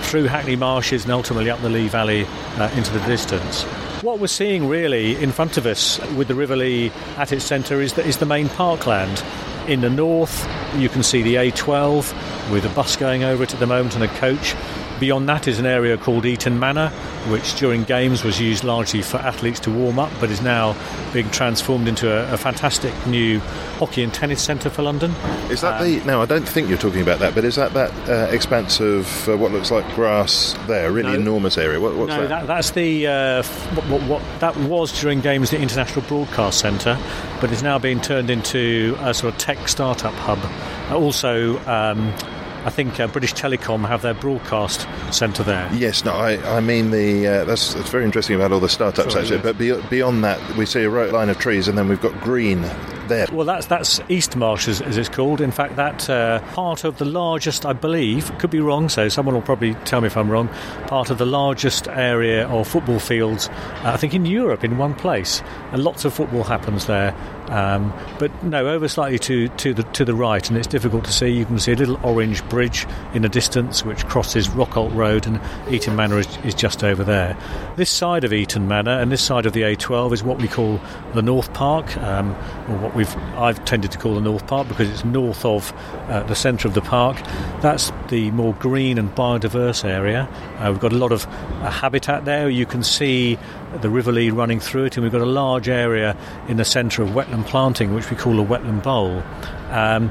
through Hackney Marshes, and ultimately up the Lee Valley uh, into the distance. What we're seeing really in front of us with the River Lee at its centre is the, is the main parkland. In the north, you can see the A twelve with a bus going over it at the moment and a coach. Beyond that is an area called Eton Manor, which during games was used largely for athletes to warm up, but is now being transformed into a, a fantastic new hockey and tennis centre for London. Is that um, the... No, I don't think you're talking about that, but is that that uh, expanse of uh, what looks like grass there, really no, enormous area? What, what's no, that? that? That's the... Uh, what, what, what that was during games, the International Broadcast Centre, but is now being turned into a sort of tech startup hub. Also... Um, I think uh, British Telecom have their broadcast centre there. Yes, no, I, I mean, the uh, that's, that's very interesting about all the startups, sure, actually, yeah. But be, beyond that, we see a right line of trees, and then we've got green there. Well, that's that's East Marsh, as, as it's called. In fact, that uh, part of the largest, I believe, could be wrong, so someone will probably tell me if I'm wrong, part of the largest area of football fields, uh, I think, in Europe, in one place. And lots of football happens there. Um, but no, over slightly to, to the to the right, and it's difficult to see. You can see a little orange bridge in the distance, which crosses Rockholt Road, and Eton Manor is, is just over there. This side of Eton Manor and this side of the A twelve is what we call the North Park, um, or what we've I've tended to call the North Park because it's north of uh, the centre of the park. That's the more green and biodiverse area. Uh, we've got a lot of uh, habitat there. You can see the River Lee running through it, and we've got a large area in the centre of wetland planting, which we call a wetland bowl. Um,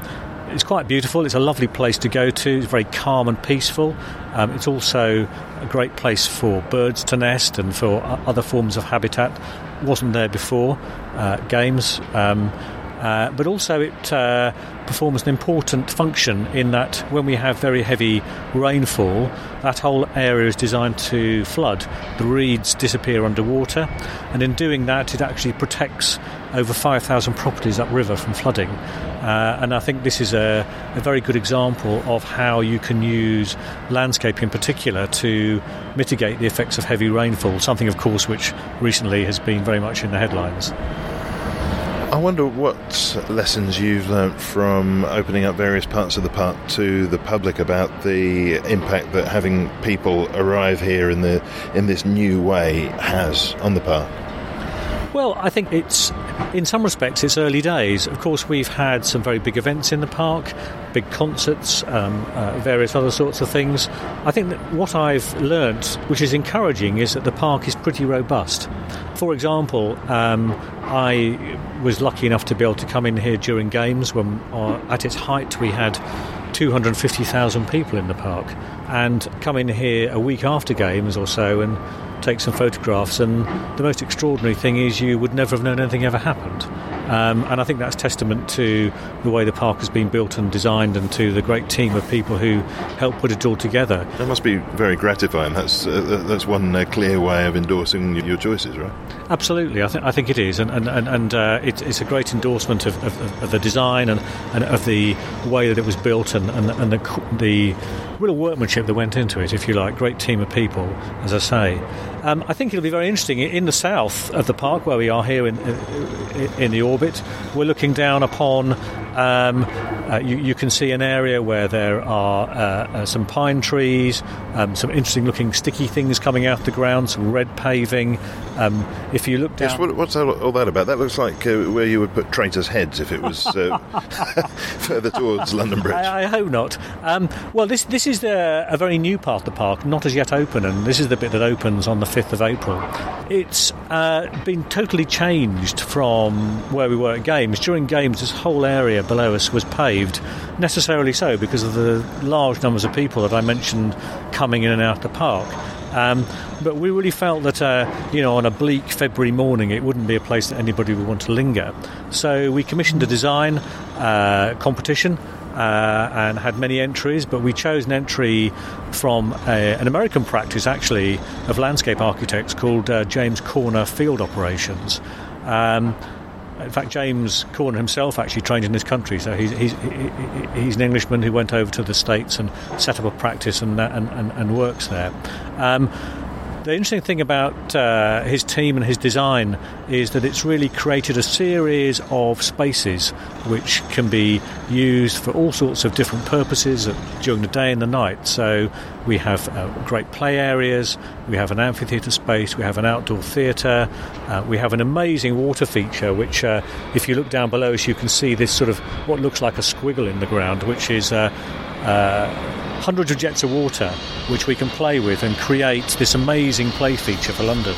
it's quite beautiful. It's a lovely place to go to. It's very calm and peaceful. Um, it's also a great place for birds to nest and for other forms of habitat. Wasn't there before uh, games. Um, Uh, but also it uh, performs an important function in that when we have very heavy rainfall, that whole area is designed to flood. The reeds disappear underwater, and in doing that it actually protects over five thousand properties upriver from flooding. Uh, and I think this is a, a very good example of how you can use landscape in particular to mitigate the effects of heavy rainfall, something of course which recently has been very much in the headlines. I wonder what lessons you've learnt from opening up various parts of the park to the public about the impact that having people arrive here in the in this new way has on the park. Well, I think it's, in some respects, it's early days. Of course, we've had some very big events in the park, big concerts, um, uh, various other sorts of things. I think that what I've learnt, which is encouraging, is that the park is pretty robust. For example, um, I was lucky enough to be able to come in here during games when, uh, at its height, we had two hundred fifty thousand people in the park, and come in here a week after games or so and take some photographs, and the most extraordinary thing is you would never have known anything ever happened. Um, and I think that's testament to the way the park has been built and designed, and to the great team of people who helped put it all together. That must be very gratifying. That's uh, that's one uh, clear way of endorsing your choices, right? Absolutely, I think I think it is, and and and, and uh, it, it's a great endorsement of, of, of the design and, and of the way that it was built, and and, and the, the real workmanship that went into it, if you like. Great team of people, as I say. Um, I think it'll be very interesting in the south of the park where we are here in in the orbit. We're looking down upon. Um, uh, you, you can see an area where there are uh, uh, some pine trees, um, some interesting-looking sticky things coming out of the ground, some red paving. Um, if you look down, yes, what, what's all that about? That looks like uh, where you would put traitors' heads if it was uh, further towards London Bridge. I, I hope not. Um, well, this this is the, a very new part of the park, not as yet open, and this is the bit that opens on the fifth of April. It's uh, been totally changed from where we were at Games. During Games, this whole area below us was paved, necessarily so because of the large numbers of people that I mentioned coming in and out of the park. Um, but we really felt that, uh, you know, on a bleak February morning, it wouldn't be a place that anybody would want to linger. So we commissioned a design uh, competition. Uh, and had many entries, but we chose an entry from a, an American practice, actually, of landscape architects called uh, James Corner Field Operations. Um, in fact, James Corner himself actually trained in this country, so he's, he's, he's an Englishman who went over to the States and set up a practice and, and, and, and works there. Um, The interesting thing about uh, his team and his design is that it's really created a series of spaces which can be used for all sorts of different purposes during the day and the night. So we have uh, great play areas, we have an amphitheatre space, we have an outdoor theatre, uh, we have an amazing water feature which, uh, if you look down below us, you can see this sort of what looks like a squiggle in the ground, which is... Uh, uh, hundreds of jets of water which we can play with and create this amazing play feature for London.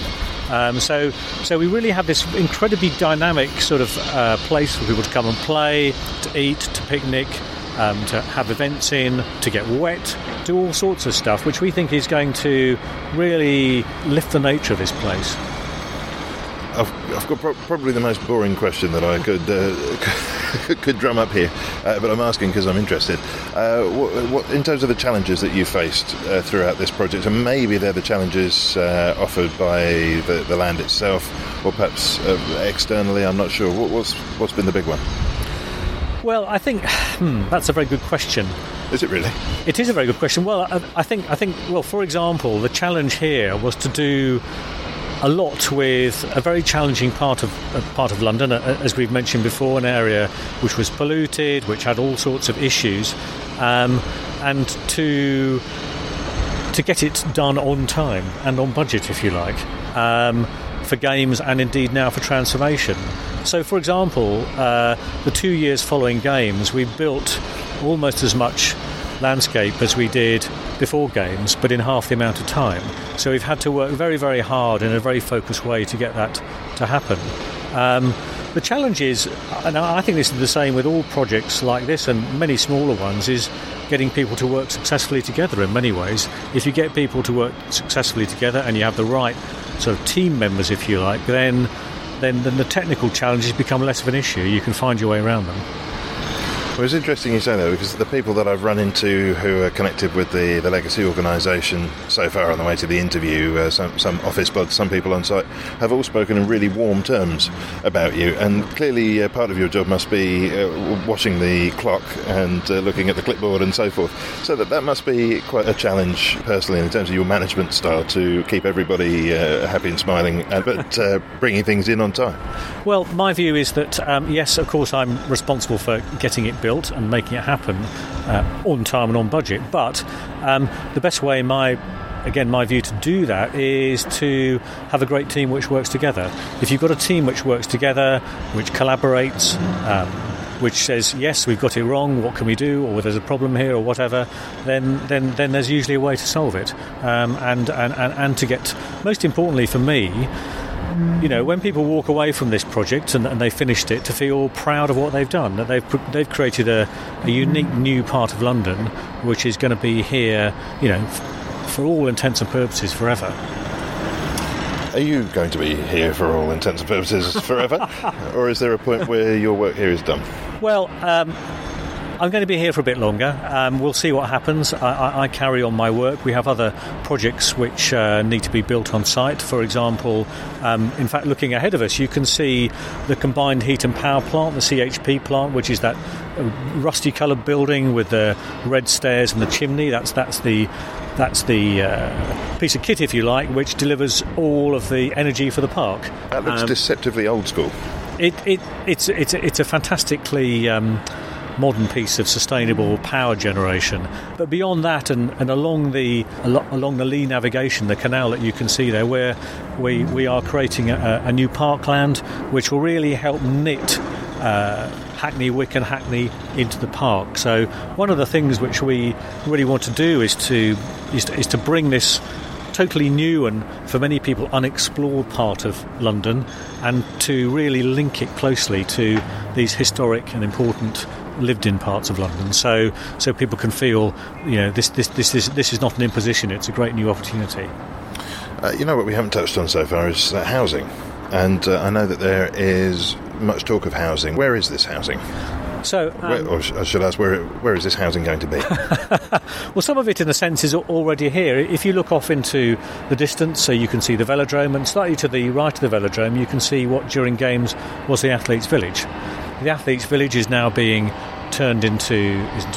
Um, so so we really have this incredibly dynamic sort of uh, place for people to come and play, to eat, to picnic, um, to have events in, to get wet, do all sorts of stuff, which we think is going to really lift the nature of this place. I've, I've got pro- probably the most boring question that I could uh, could drum up here, uh, but I'm asking because I'm interested. Uh, what, what, in terms of the challenges that you faced uh, throughout this project, and maybe they're the challenges uh, offered by the, the land itself, or perhaps uh, externally, I'm not sure. What, what's what's been the big one? Well, I think hmm, that's a very good question. Is it really? It is a very good question. Well, I, I think I think well, for example, the challenge here was to do a lot with a very challenging part of uh, part of London, uh, as we've mentioned before, an area which was polluted, which had all sorts of issues, um, and to to get it done on time and on budget, if you like, um, for Games and indeed now for transformation. So, for example, uh, the two years following Games, we built almost as much landscape as we did before Games, but in half the amount of time. So we've had to work very, very hard in a very focused way to get that to happen. Um, the challenge is, and I think this is the same with all projects like this and many smaller ones, is getting people to work successfully together in many ways. If you get people to work successfully together and you have the right sort of team members, if you like, then then, then the technical challenges become less of an issue. You can find your way around them. Well, it's interesting you say that, because the people that I've run into who are connected with the, the Legacy organisation so far on the way to the interview, uh, some, some office buds, some people on site, have all spoken in really warm terms about you. And clearly uh, part of your job must be uh, watching the clock and uh, looking at the clipboard and so forth. So that, that must be quite a challenge personally in terms of your management style to keep everybody uh, happy and smiling, uh, but uh, bringing things in on time. Well, my view is that, um, yes, of course, I'm responsible for getting it built. Built and making it happen uh, on time and on budget, but um, the best way, in my again my view, to do that is to have a great team which works together. If you've got a team which works together, which collaborates, um, which says, yes, we've got it wrong, what can we do, or there's a problem here or whatever, then then then there's usually a way to solve it, um, and, and and and to get, most importantly for me, you know, when people walk away from this project and, and they finished it, to feel proud of what they've done, that they've they've created a, a unique new part of London, which is going to be here, you know, f- for all intents and purposes forever. Are you going to be here for all intents and purposes forever? Or is there a point where your work here is done? Well, um, I'm going to be here for a bit longer. Um, we'll see what happens. I, I, I carry on my work. We have other projects which uh, need to be built on site. For example, um, in fact, looking ahead of us, you can see the combined heat and power plant, the C H P plant, which is that rusty coloured building with the red stairs and the chimney. That's that's the... That's the uh, piece of kit, if you like, which delivers all of the energy for the park. That looks um, deceptively old school. It, it it's it's it's a fantastically um, modern piece of sustainable power generation. But beyond that, and, and along the along the Lee navigation, the canal that you can see there, where we we are creating a, a new parkland, which will really help knit Uh, Hackney Wick and Hackney into the park. So one of the things which we really want to do is to is to, is to bring this totally new and for many people unexplored part of London, and to really link it closely to these historic and important lived-in parts of London, so so people can feel, you know, this this this is this is not an imposition. It's a great new opportunity. Uh, you know what we haven't touched on so far is uh, housing, and uh, I know that there is much talk of housing. Where is this housing? So, um, where, or sh- I should ask, where where is this housing going to be? Well, some of it, in a sense, is already here. If you look off into the distance, so you can see the velodrome, and slightly to the right of the velodrome, you can see what during games was the Athletes' Village. The Athletes' Village is now being turned into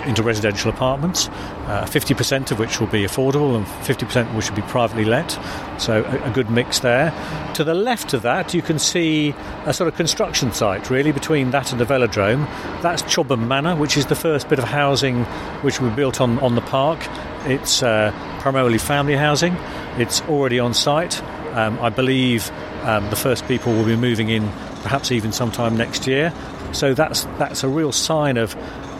into residential apartments, uh, fifty percent of which will be affordable and fifty percent which will be privately let, so a, a good mix there. To the left of that you can see a sort of construction site, really, between that and the velodrome. That's Chobham Manor, which is the first bit of housing which we built on, on the park. It's uh, primarily family housing. It's already on site. Um, I believe um, the first people will be moving in perhaps even sometime next year. So that's that's a real sign of,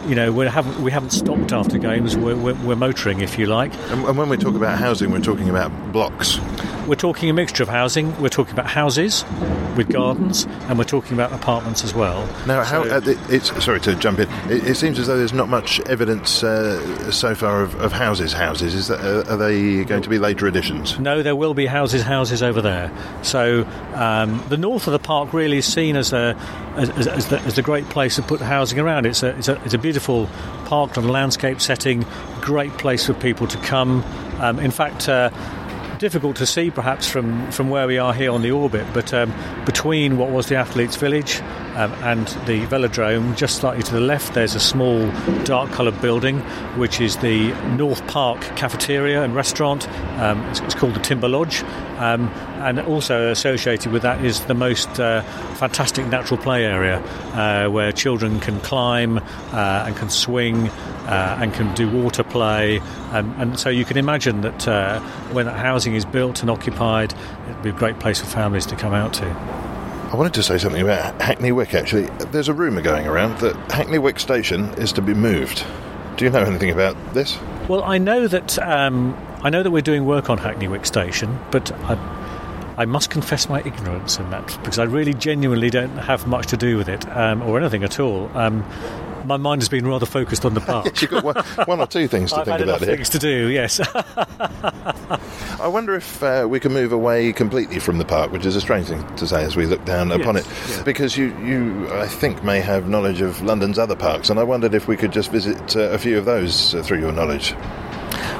you know, we haven't we haven't stopped after games. We're, we're, we're motoring, if you like. And, and when we talk about housing, we're talking about blocks. We're talking a mixture of housing. We're talking about houses with gardens, and we're talking about apartments as well. Now, how, so, uh, it's sorry to jump in. It, it seems as though there's not much evidence uh, so far of, of houses. Houses is that, uh, are they going to be later additions? No, there will be houses. Houses over there. So um, the north of the park really is seen as a as, as, as, the, as the great place to put housing around. It's a it's a, it's a beautiful park and landscape setting. Great place for people to come. Um, in fact. Uh, Difficult to see, perhaps, from, from where we are here on the orbit, but um, between what was the Athletes' Village um, and the velodrome, just slightly to the left, there's a small dark-coloured building, which is the North Park cafeteria and restaurant. Um, it's, it's called the Timber Lodge, um, and also associated with that is the most uh, fantastic natural play area uh, where children can climb uh, and can swing uh, and can do water play, um, and so you can imagine that uh, when that housing is built and occupied, it'd be a great place for families to come out to. I wanted to say something about Hackney Wick, actually. There's a rumour going around that Hackney Wick station is to be moved. Do you know anything about this? Well, I know that um, I know that we're doing work on Hackney Wick station, but I, I must confess my ignorance in that, because I really genuinely don't have much to do with it, um, or anything at all. Um, My mind has been rather focused on the park. Yes, you've got one, one or two things to I've think had about here. Things to do, yes. I wonder if uh, we can move away completely from the park, which is a strange thing to say as we look down yes, upon it, yes. Because you, you, I think, may have knowledge of London's other parks, and I wondered if we could just visit uh, a few of those uh, through your knowledge.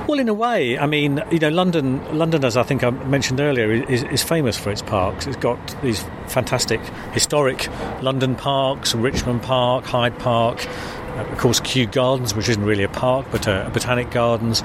Well, in a way, I mean, you know, London, London, as I think I mentioned earlier, is, is famous for its parks. It's got these fantastic historic London parks, Richmond Park, Hyde Park, of course, Kew Gardens, which isn't really a park, but a, a botanic gardens.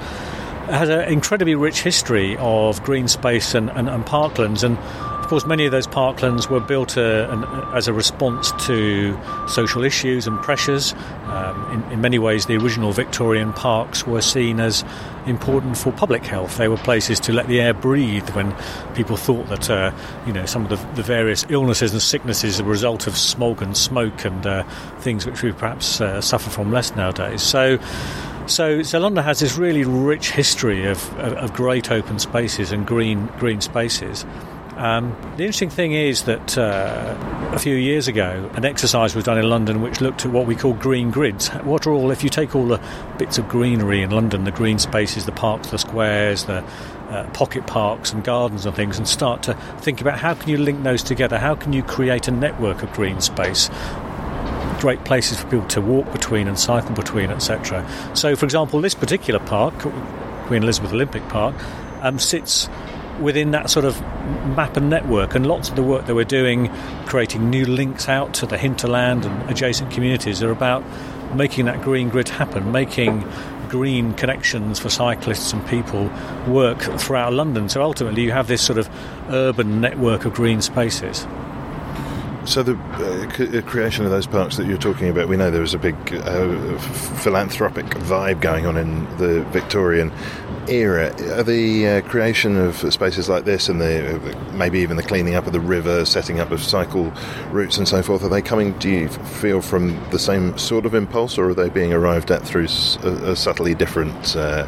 It has an incredibly rich history of green space and, and, and parklands, and of course, many of those parklands were built uh, an, as a response to social issues and pressures. Um, in, in many ways, the original Victorian parks were seen as important for public health. They were places to let the air breathe when people thought that uh, you know, some of the, the various illnesses and sicknesses are a result of smog and smoke and uh, things which we perhaps uh, suffer from less nowadays. So. So, so London has this really rich history of, of, of great open spaces and green green spaces. Um, the interesting thing is that uh, a few years ago, an exercise was done in London which looked at what we call green grids. What are all, if you take all the bits of greenery in London, the green spaces, the parks, the squares, the uh, pocket parks and gardens and things, and start to think about how can you link those together, how can you create a network of green space, great places for people to walk between and cycle between, et cetera. So, for example, this particular park, Queen Elizabeth Olympic Park, um, sits within that sort of map and network, and lots of the work that we're doing, creating new links out to the hinterland and adjacent communities, are about making that green grid happen, making green connections for cyclists and people work throughout London. So ultimately you have this sort of urban network of green spaces. So the uh, creation of those parks that you're talking about, we know there was a big uh, philanthropic vibe going on in the Victorian era. Are the uh, creation of spaces like this and the uh, maybe even the cleaning up of the river, setting up of cycle routes and so forth, are they coming, do you feel, from the same sort of impulse, or are they being arrived at through a, a subtly different uh,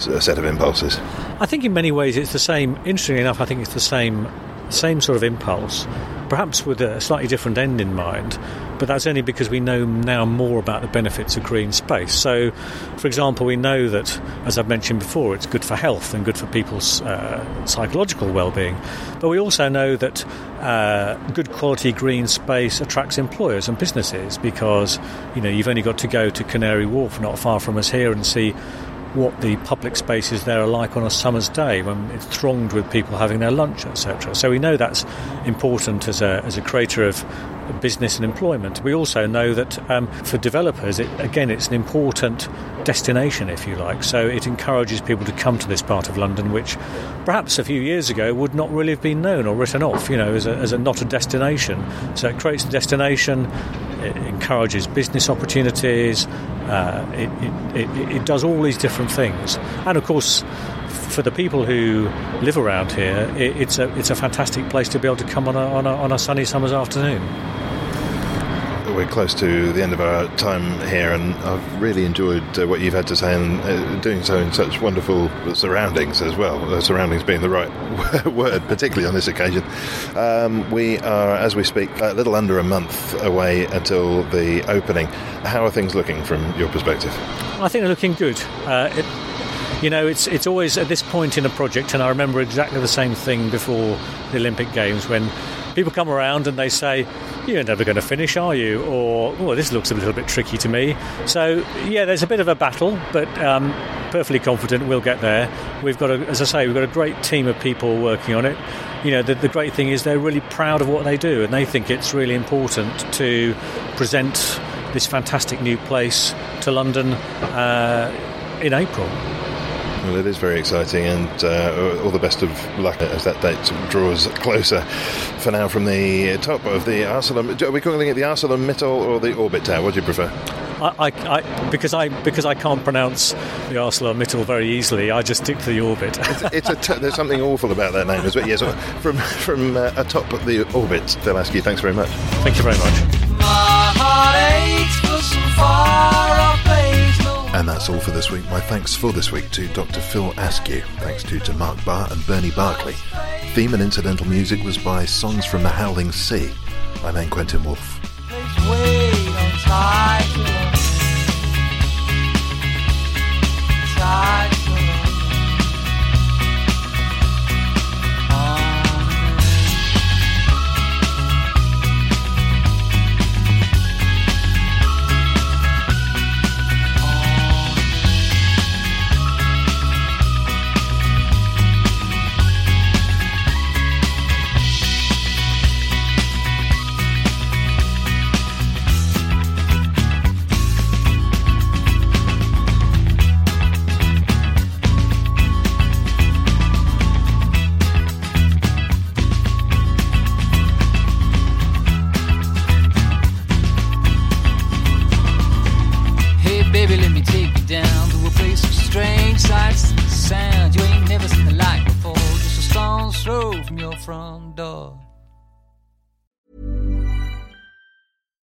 set of impulses? I think in many ways it's the same. Interestingly enough, I think it's the same same sort of impulse, perhaps with a slightly different end in mind, but that's only because we know now more about the benefits of green space. So, for example, we know that, as I've mentioned before, it's good for health and good for people's uh, psychological well-being, but we also know that uh, good quality green space attracts employers and businesses, because, you know, you've only got to go to Canary Wharf, not far from us here, and see what the public spaces there are like on a summer's day when it's thronged with people having their lunch, et cetera. So we know that's important as a as a creator of business and employment. We also know that um, for developers, it, again, it's an important destination, if you like. So it encourages people to come to this part of London, which perhaps a few years ago would not really have been known or written off, you know, as a, as a not a destination. So it creates the destination. It encourages business opportunities. Uh, it, it, it, it does all these different things. And, of course, for the people who live around here, it, it's a it's a fantastic place to be able to come on a, on a, on a sunny summer's afternoon. We're close to the end of our time here, and I've really enjoyed uh, what you've had to say, and uh, doing so in such wonderful surroundings as well, uh, surroundings being the right word, particularly on this occasion. Um, we are, as we speak, a little under a month away until the opening. How are things looking from your perspective? I think they're looking good. Uh, it You know, it's it's always at this point in a project, and I remember exactly the same thing before the Olympic Games, when people come around and they say, "You're never going to finish, are you?" Or, "Oh, this looks a little bit tricky to me." So, yeah, there's a bit of a battle, but um, perfectly confident we'll get there. We've got, a, as I say, we've got a great team of people working on it. You know, the, the great thing is they're really proud of what they do, and they think it's really important to present this fantastic new place to London uh, in April. Well, it is very exciting, and uh, all the best of luck as that date draws closer. For now, from the top of the Arcelor... Are we calling it the ArcelorMittal or the Orbit Tower? What do you prefer? I, I, I, because I because I can't pronounce the ArcelorMittal very easily, I just stick to the Orbit. it's, it's a t- There's something awful about that name as well. Yes, from, from uh, atop of the Orbit, Phil Askew, thanks very much. Thank you very much. My heart aches for some far-off place. And that's all for this week. My thanks for this week to Doctor Phil Askew. Thanks too to Mark Barr and Bernie Barclay. Theme and incidental music was by Songs from the Howling Sea. I'm N Quentin Woolf.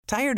Tired